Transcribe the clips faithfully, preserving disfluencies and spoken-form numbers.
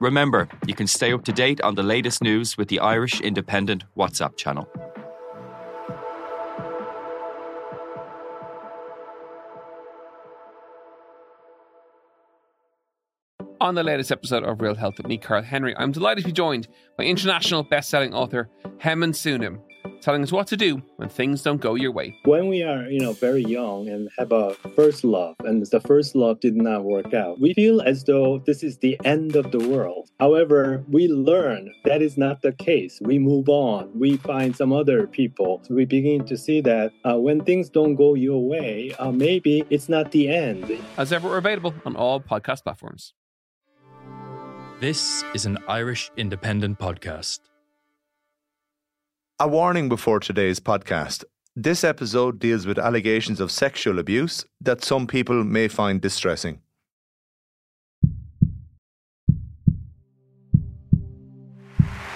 Remember, you can stay up to date on the latest news with the Irish Independent WhatsApp channel. On the latest episode of Real Health with me, Carl Henry, I'm delighted to be joined by international best-selling author Hemant Sunim, telling us what to do when things don't go your way. When we are, you know, very young and have a first love, and the first love did not work out, we feel as though this is the end of the world. However, we learn that is not the case. We move on. We find some other people. So we begin to see that uh, when things don't go your way, uh, maybe it's not the end. As ever, we're available on all podcast platforms. This is an Irish Independent podcast. A warning before today's podcast. This episode deals with allegations of sexual abuse that some people may find distressing.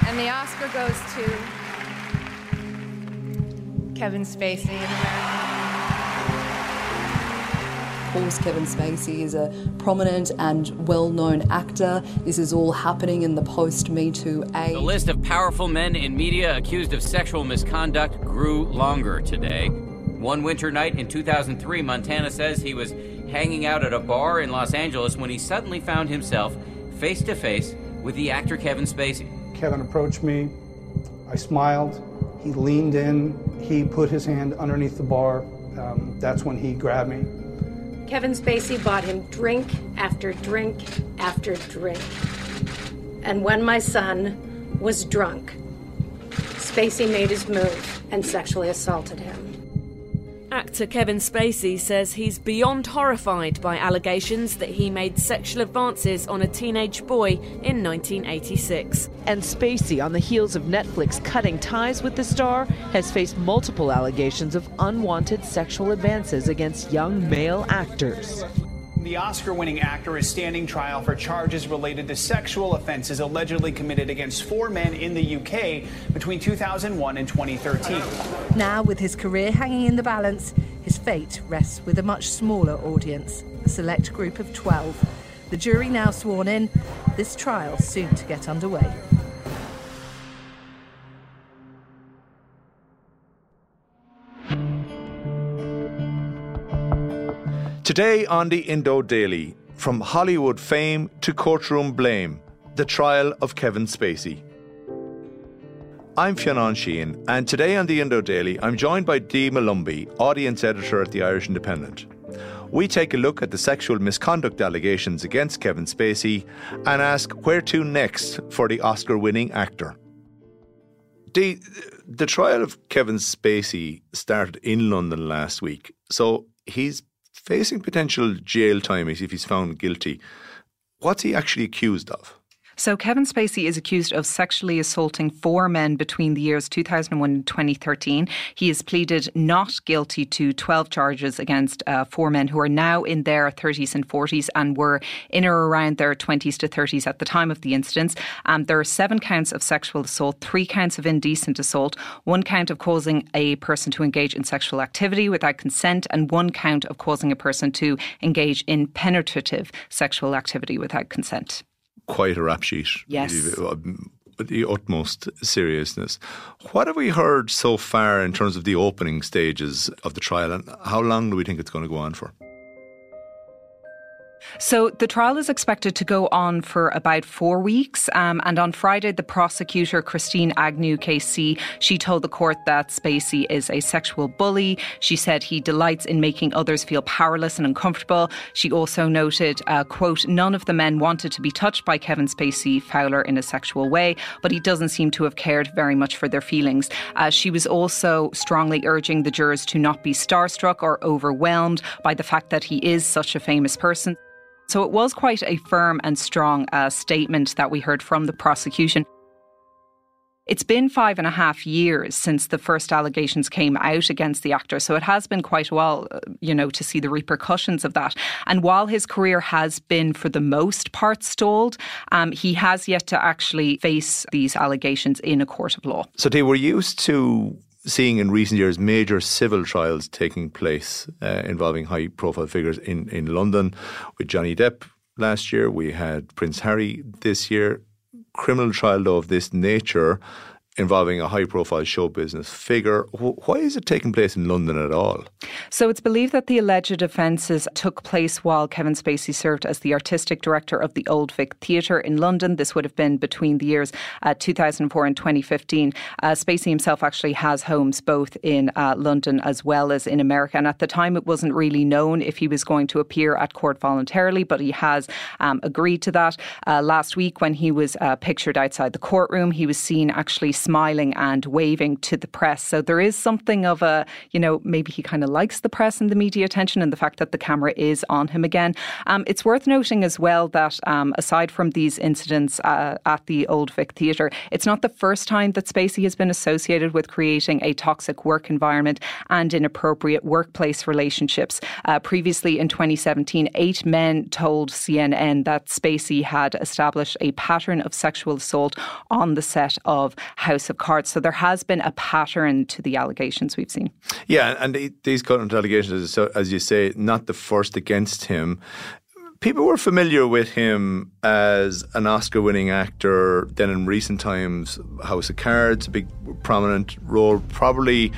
And the Oscar goes to Kevin Spacey in America. Of course, Kevin Spacey is a prominent and well-known actor. This is all happening in the post-Me Too age. The list of powerful men in media accused of sexual misconduct grew longer today. One winter night in two thousand three, Montana says he was hanging out at a bar in Los Angeles when he suddenly found himself face-to-face with the actor Kevin Spacey. Kevin approached me. I smiled. He leaned in. He put his hand underneath the bar. Um, that's when he grabbed me. Kevin Spacey bought him drink after drink after drink. And when my son was drunk, Spacey made his move and sexually assaulted him. Actor Kevin Spacey says he's beyond horrified by allegations that he made sexual advances on a teenage boy in nineteen eighty-six. And Spacey, on the heels of Netflix cutting ties with the star, has faced multiple allegations of unwanted sexual advances against young male actors. The Oscar-winning actor is standing trial for charges related to sexual offenses allegedly committed against four men in the U K between two thousand one and twenty thirteen. Now, with his career hanging in the balance, his fate rests with a much smaller audience, a select group of twelve. The jury now sworn in, this trial soon to get underway. Today on the Indo Daily, from Hollywood fame to courtroom blame, the trial of Kevin Spacey. I'm Fionnán Sheehan, and today on the Indo Daily, I'm joined by Dee Molumby, audience editor at the Irish Independent. We take a look at the sexual misconduct allegations against Kevin Spacey and ask where to next for the Oscar-winning actor. Dee, the trial of Kevin Spacey started in London last week, so he's facing potential jail time if he's found guilty. What's he actually accused of? So Kevin Spacey is accused of sexually assaulting four men between the years two thousand one and twenty thirteen. He has pleaded not guilty to twelve charges against uh, four men who are now in their thirties and forties and were in or around their twenties to thirties at the time of the incidents. Um, there are seven counts of sexual assault, three counts of indecent assault, one count of causing a person to engage in sexual activity without consent, and one count of causing a person to engage in penetrative sexual activity without consent. Quite a rap sheet. Yes. The utmost seriousness. What have we heard so far in terms of the opening stages of the trial, and how long do we think it's going to go on for? So the trial is expected to go on for about four weeks. Um, and on Friday, the prosecutor, Christine Agnew, K C, she told the court that Spacey is a sexual bully. She said he delights in making others feel powerless and uncomfortable. She also noted, uh, quote, none of the men wanted to be touched by Kevin Spacey Fowler in a sexual way, but he doesn't seem to have cared very much for their feelings. Uh, she was also strongly urging the jurors to not be starstruck or overwhelmed by the fact that he is such a famous person. So it was quite a firm and strong uh, statement that we heard from the prosecution. It's been five and a half years since the first allegations came out against the actor, so it has been quite a while, you know, to see the repercussions of that. And while his career has been, for the most part, stalled, um, he has yet to actually face these allegations in a court of law. So they were used to seeing in recent years major civil trials taking place uh, involving high-profile figures in, in London, with Johnny Depp Last year we had Prince Harry. This year, criminal trial law of this nature involving a high-profile show business figure. Why is it taking place in London at all? So it's believed that the alleged offences took place while Kevin Spacey served as the artistic director of the Old Vic Theatre in London. This would have been between the years uh, two thousand four and twenty fifteen. Uh, Spacey himself actually has homes both in uh, London as well as in America. And at the time, it wasn't really known if he was going to appear at court voluntarily, but he has um, agreed to that. Uh, last week, when he was uh, pictured outside the courtroom, he was seen actually smiling and waving to the press. So there is something of a, you know, maybe he kind of likes the press and the media attention and the fact that the camera is on him again. Um, it's worth noting as well that um, aside from these incidents uh, at the Old Vic Theatre, it's not the first time that Spacey has been associated with creating a toxic work environment and inappropriate workplace relationships. Uh, previously in twenty seventeen, eight men told C N N that Spacey had established a pattern of sexual assault on the set of House House of Cards. So there has been a pattern to the allegations we've seen. Yeah, and these current allegations, as you say, not the first against him. People were familiar with him as an Oscar-winning actor. Then in recent times, House of Cards, a big prominent role, probably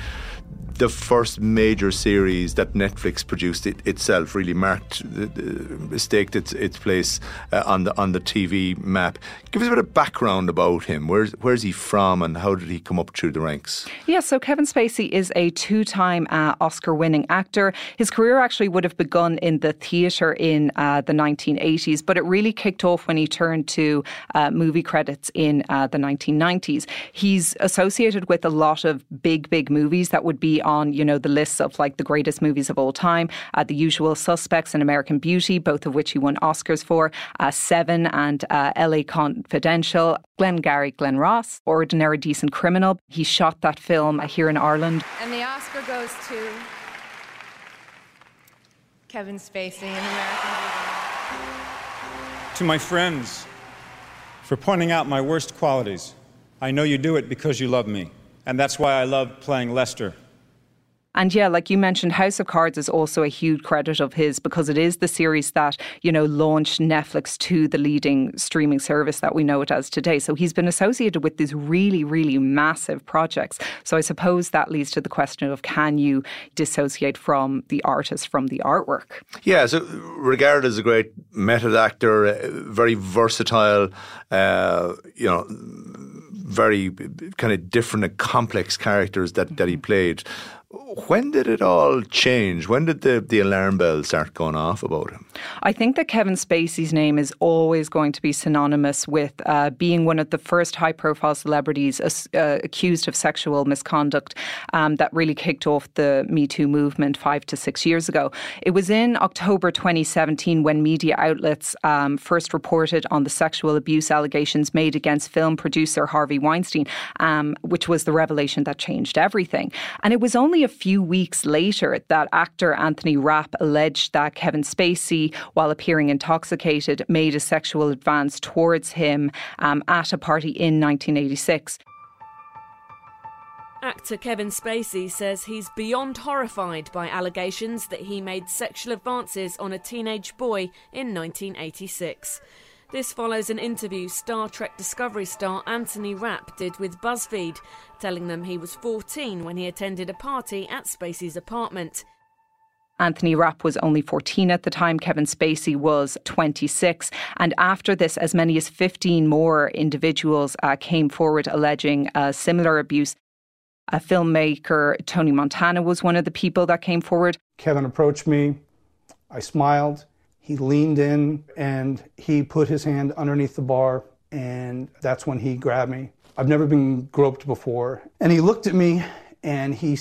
the first major series that Netflix produced it, itself, really marked, uh, staked its its place uh, on the on the T V map. Give us a bit of background about him. Where's where's he from, and how did he come up through the ranks? Yeah, so Kevin Spacey is a two-time uh, Oscar-winning actor. His career actually would have begun in the theatre in uh, the nineteen eighties, but it really kicked off when he turned to uh, movie credits in uh, the nineteen nineties. He's associated with a lot of big, big movies that would be on, you know, the lists of like the greatest movies of all time, uh, The Usual Suspects and American Beauty, both of which he won Oscars for, uh, Seven and uh, L A Confidential, Glengarry Glen Ross, Ordinary Decent Criminal. He shot that film here in Ireland. And the Oscar goes to Kevin Spacey in American Beauty. To my friends, for pointing out my worst qualities, I know you do it because you love me, and that's why I love playing Lester. And yeah, like you mentioned, House of Cards is also a huge credit of his because it is the series that, you know, launched Netflix to the leading streaming service that we know it as today. So he's been associated with these really, really massive projects. So I suppose that leads to the question of, can you dissociate from the artist, from the artwork? Yeah, so regarded as a great method actor, very versatile, uh, you know, very kind of different and complex characters that, that he played. When did it all change? When did the, the alarm bell start going off about him? I think that Kevin Spacey's name is always going to be synonymous with uh, being one of the first high-profile celebrities uh, accused of sexual misconduct um, that really kicked off the Me Too movement five to six years ago. It was in October twenty seventeen when media outlets um, first reported on the sexual abuse allegations made against film producer Harvey Weinstein, um, which was the revelation that changed everything. And it was only a few weeks later that actor Anthony Rapp alleged that Kevin Spacey, while appearing intoxicated, made a sexual advance towards him um, at a party in nineteen eighty-six. Actor Kevin Spacey says he's beyond horrified by allegations that he made sexual advances on a teenage boy in nineteen eighty-six. This follows an interview Star Trek Discovery star Anthony Rapp did with BuzzFeed, telling them he was fourteen when he attended a party at Spacey's apartment. Anthony Rapp was only fourteen at the time. Kevin Spacey was twenty-six. And after this, as many as fifteen more individuals uh, came forward alleging uh, similar abuse. A filmmaker, Tony Montana, was one of the people that came forward. Kevin approached me. I smiled. He leaned in and he put his hand underneath the bar, and that's when he grabbed me. I've never been groped before. And he looked at me, and he,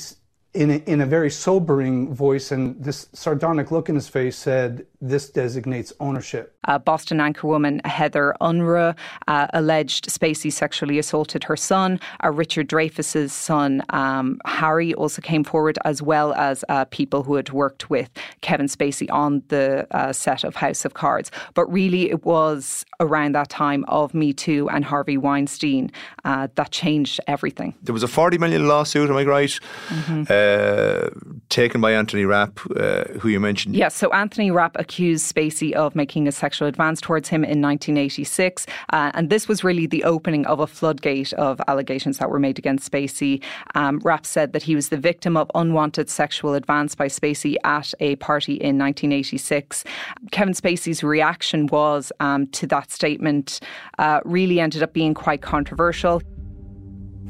in a, in a very sobering voice and this sardonic look in his face, said, "This designates ownership." Uh, Boston anchorwoman Heather Unruh uh, alleged Spacey sexually assaulted her son. Uh, Richard Dreyfuss's son, um, Harry, also came forward, as well as uh, people who had worked with Kevin Spacey on the uh, set of House of Cards. But really, it was around that time of Me Too and Harvey Weinstein uh, that changed everything. There was a forty million lawsuit, am I right? Mm-hmm. Uh, uh, taken by Anthony Rapp, uh, who you mentioned. Yes, so Anthony Rapp accused Spacey of making a sexual advance towards him in nineteen eighty-six. Uh, and this was really the opening of a floodgate of allegations that were made against Spacey. Um, Rapp said that he was the victim of unwanted sexual advance by Spacey at a party in nineteen eighty-six. Kevin Spacey's reaction was um, to that statement uh, really ended up being quite controversial.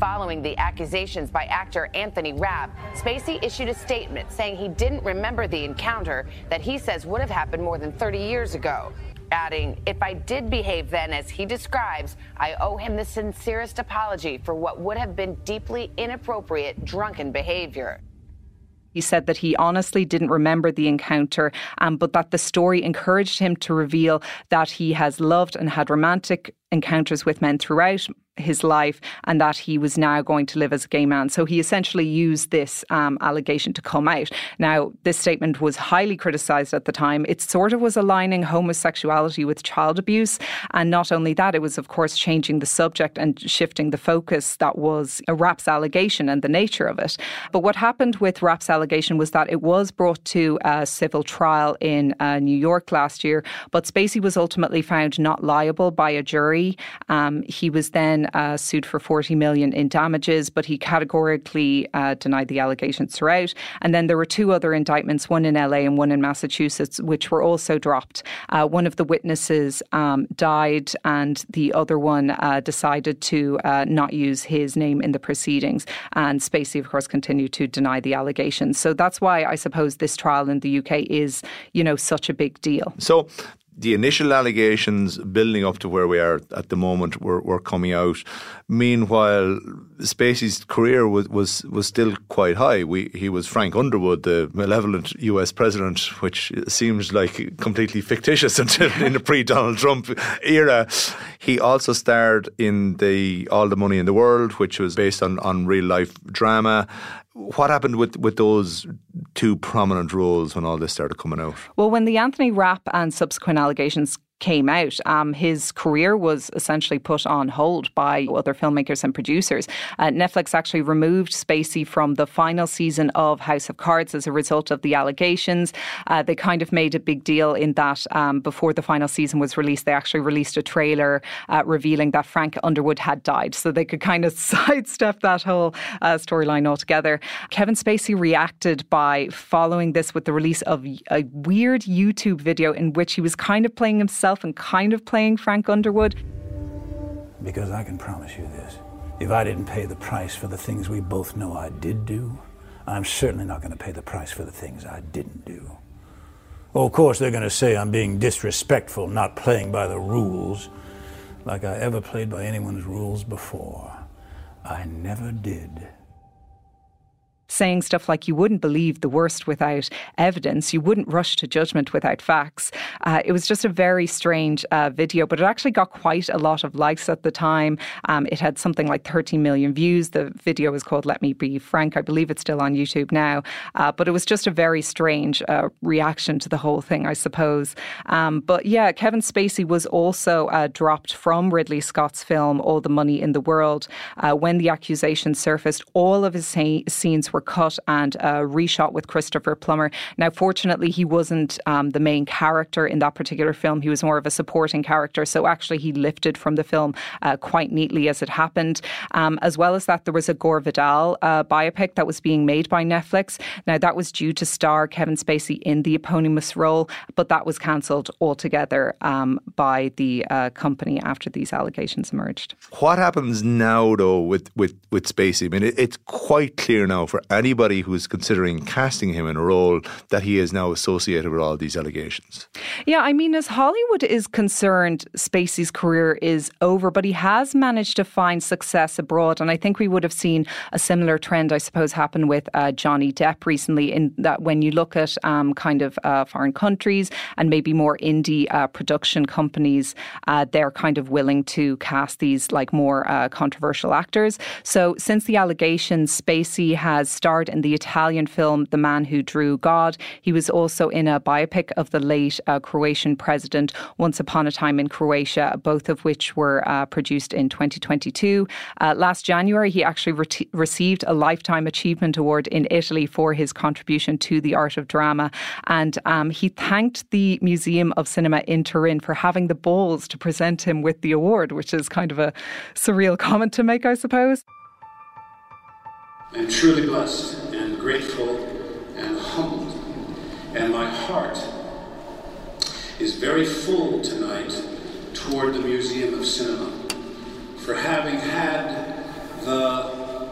Following the accusations by actor Anthony Rapp, Spacey issued a statement saying he didn't remember the encounter that he says would have happened more than thirty years ago, adding, "If I did behave then as he describes, I owe him the sincerest apology for what would have been deeply inappropriate drunken behavior." He said that he honestly didn't remember the encounter, um, but that the story encouraged him to reveal that he has loved and had romantic encounters with men throughout his life, and that he was now going to live as a gay man. So he essentially used this um, allegation to come out. Now, this statement was highly criticised at the time. It sort of was aligning homosexuality with child abuse. And not only that, it was, of course, changing the subject and shifting the focus that was Rapp's allegation and the nature of it. But what happened with Rapp's allegation was that it was brought to a civil trial in uh, New York last year, but Spacey was ultimately found not liable by a jury. Um, he was then Uh, sued for forty million dollars in damages, but he categorically uh, denied the allegations throughout. And then there were two other indictments, one in L A and one in Massachusetts, which were also dropped. Uh, one of the witnesses um, died, and the other one uh, decided to uh, not use his name in the proceedings. And Spacey, of course, continued to deny the allegations. So that's why I suppose this trial in the U K is, you know, such a big deal. So the initial allegations building up to where we are at the moment were, were coming out. Meanwhile, Spacey's career was, was, was still quite high. We, he was Frank Underwood, the malevolent U S president, which seems like completely fictitious until in the pre-Donald Trump era. He also starred in the All the Money in the World, which was based on, on real-life drama. What happened with, with those two prominent roles when all this started coming out? Well, when the Anthony Rapp and subsequent allegations came out, um, his career was essentially put on hold by other filmmakers and producers. Uh, Netflix actually removed Spacey from the final season of House of Cards as a result of the allegations. Uh, they kind of made a big deal in that um, before the final season was released, they actually released a trailer uh, revealing that Frank Underwood had died. So they could kind of sidestep that whole uh, storyline altogether. Kevin Spacey reacted by following this with the release of a weird YouTube video in which he was kind of playing himself and kind of playing Frank Underwood. Because I can promise you this, if I didn't pay the price for the things we both know I did do, I'm certainly not going to pay the price for the things I didn't do. Oh, of course, they're going to say I'm being disrespectful, not playing by the rules, like I ever played by anyone's rules before. I never did. Saying stuff like you wouldn't believe the worst without evidence, you wouldn't rush to judgment without facts. Uh, it was just a very strange uh, video, but it actually got quite a lot of likes at the time. Um, it had something like thirteen million views. The video was called Let Me Be Frank. I believe it's still on YouTube now. Uh, but it was just a very strange uh, reaction to the whole thing, I suppose. Um, but yeah, Kevin Spacey was also uh, dropped from Ridley Scott's film All the Money in the World. Uh, when the accusation surfaced, all of his se- scenes were cut and uh, reshot with Christopher Plummer. Now, fortunately, he wasn't um, the main character in that particular film. He was more of a supporting character. So actually, he lifted from the film uh, quite neatly as it happened. Um, as well as that, there was a Gore Vidal uh, biopic that was being made by Netflix. Now, that was due to star Kevin Spacey in the eponymous role, but that was cancelled altogether um, by the uh, company after these allegations emerged. What happens now, though, with, with, with Spacey? I mean, it, it's quite clear now for anybody who's considering casting him in a role that he is now associated with all these allegations. Yeah, I mean, as Hollywood is concerned, Spacey's career is over, but he has managed to find success abroad. And I think we would have seen a similar trend, I suppose, happen with uh, Johnny Depp recently, in that when you look at um, kind of uh, foreign countries and maybe more indie uh, production companies, uh, they're kind of willing to cast these like more uh, controversial actors. So since the allegations, Spacey has starred in the Italian film The Man Who Drew God. He was also in a biopic of the late uh, Croatian president, Once Upon a Time in Croatia, both of which were uh, produced in twenty twenty-two. Uh, last January, he actually re- received a Lifetime Achievement Award in Italy for his contribution to the art of drama. And um, he thanked the Museum of Cinema in Turin for having the balls to present him with the award, which is kind of a surreal comment to make, I suppose. I'm truly blessed and grateful and humbled, and my heart is very full tonight toward the Museum of Cinema for having had the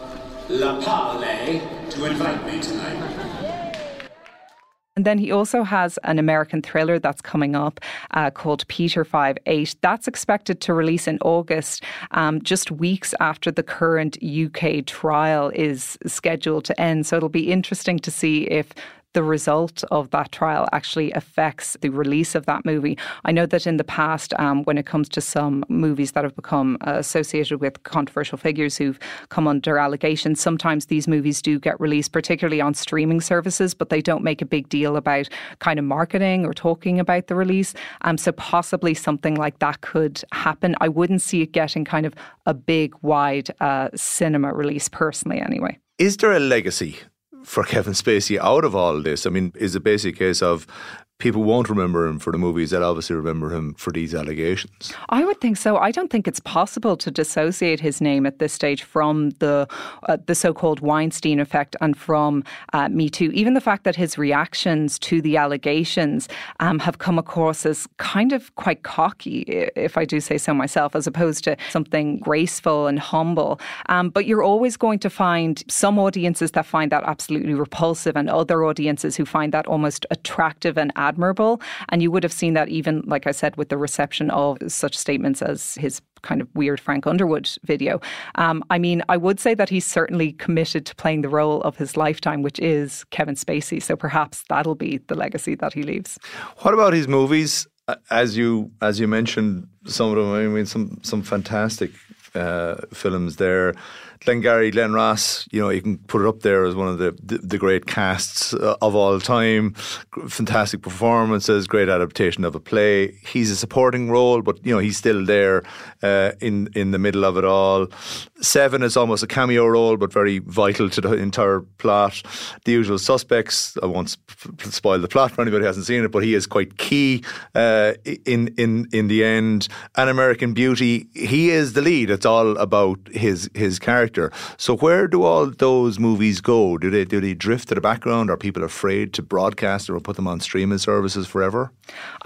La Palais to invite me tonight. And then he also has an American thriller that's coming up uh, called Peter five eight. That's expected to release in August, um, just weeks after the current U K trial is scheduled to end. So it'll be interesting to see if the result of that trial actually affects the release of that movie. I know that in the past, um, when it comes to some movies that have become uh, associated with controversial figures who've come under allegations, sometimes these movies do get released, particularly on streaming services, but they don't make a big deal about kind of marketing or talking about the release. Um, so possibly something like that could happen. I wouldn't see it getting kind of a big, wide uh, cinema release personally anyway. Is there a legacy for Kevin Spacey out of all this? I mean, is a basic case of people won't remember him for the movies, they'll obviously remember him for these allegations. I would think so. I don't think it's possible to dissociate his name at this stage from the uh, the so-called Weinstein effect and from uh, Me Too. Even the fact that his reactions to the allegations um, have come across as kind of quite cocky, if I do say so myself, as opposed to something graceful and humble. Um, but you're always going to find some audiences that find that absolutely repulsive and other audiences who find that almost attractive and admirable. admirable. And you would have seen that even, like I said, with the reception of such statements as his kind of weird Frank Underwood video. Um, I mean, I would say that he's certainly committed to playing the role of his lifetime, which is Kevin Spacey. So perhaps that'll be the legacy that he leaves. What about his movies? As you as you mentioned, some of them, I mean, some, some fantastic uh, films there. Glengarry Glen Ross, you know, you can put it up there as one of the, the, the great casts uh, of all time. Fantastic performances, great adaptation of a play. He's a supporting role, but, you know, he's still there uh, in, in the middle of it all. Seven is almost a cameo role, but very vital to the entire plot. The Usual Suspects, I won't spoil the plot for anybody who hasn't seen it, but he is quite key uh, in, in, in the end. And American Beauty, he is the lead. It's all about his, his character. So where do all those movies go? Do they do they drift to the background? Are people afraid to broadcast or put them on streaming services forever?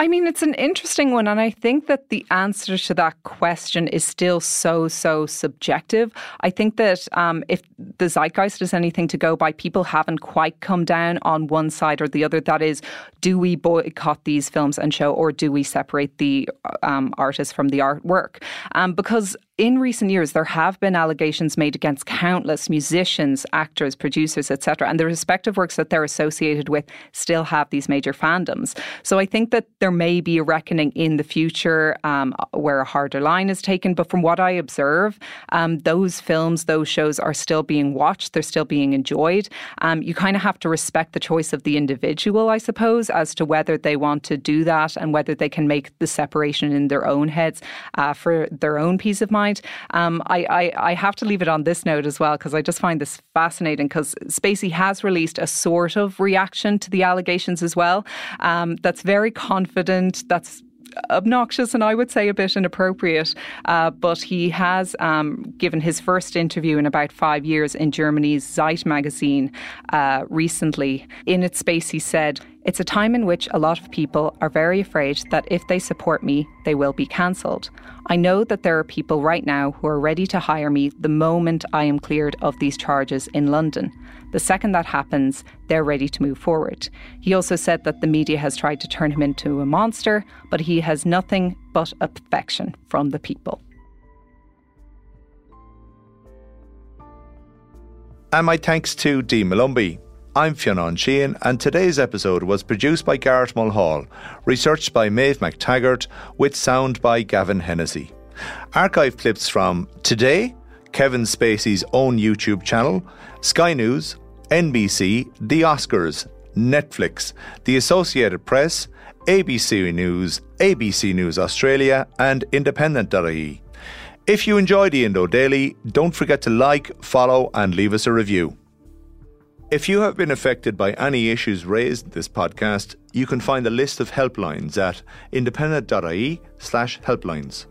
I mean, it's an interesting one, and I think that the answer to that question is still so, so subjective. I think that um, if the zeitgeist is anything to go by, people haven't quite come down on one side or the other. That is, do we boycott these films and show, or do we separate the um, artist from the artwork? Um, because in recent years, there have been allegations made against countless musicians, actors, producers, et cetera, and the respective works that they're associated with still have these major fandoms. So I think that there may be a reckoning in the future um, where a harder line is taken. But from what I observe, um, those films, those shows are still being watched. They're still being enjoyed. Um, you kind of have to respect the choice of the individual, I suppose, as to whether they want to do that and whether they can make the separation in their own heads uh, for their own peace of mind. Um, I, I, I have to leave it on this note as well, because I just find this fascinating, because Spacey has released a sort of reaction to the allegations as well. Um, that's very confident. That's obnoxious and I would say a bit inappropriate. Uh, but he has um, given his first interview in about five years in Germany's Zeit magazine uh, recently. In it, Spacey said, "It's a time in which a lot of people are very afraid that if they support me, they will be cancelled. I know that there are people right now who are ready to hire me the moment I am cleared of these charges in London. The second that happens, they're ready to move forward." He also said that the media has tried to turn him into a monster, but he has nothing but affection from the people. And my thanks to Dee Molumby. I'm Fionnán Sheehan, and today's episode was produced by Gareth Mulhall, researched by Maeve McTaggart, with sound by Gavin Hennessy. Archive clips from Today, Kevin Spacey's own YouTube channel, Sky News, N B C, The Oscars, Netflix, The Associated Press, A B C News, A B C News Australia and independent dot I E. If you enjoy the Indo Daily, don't forget to like, follow and leave us a review. If you have been affected by any issues raised in this podcast, you can find a list of helplines at independent dot I E slash helplines.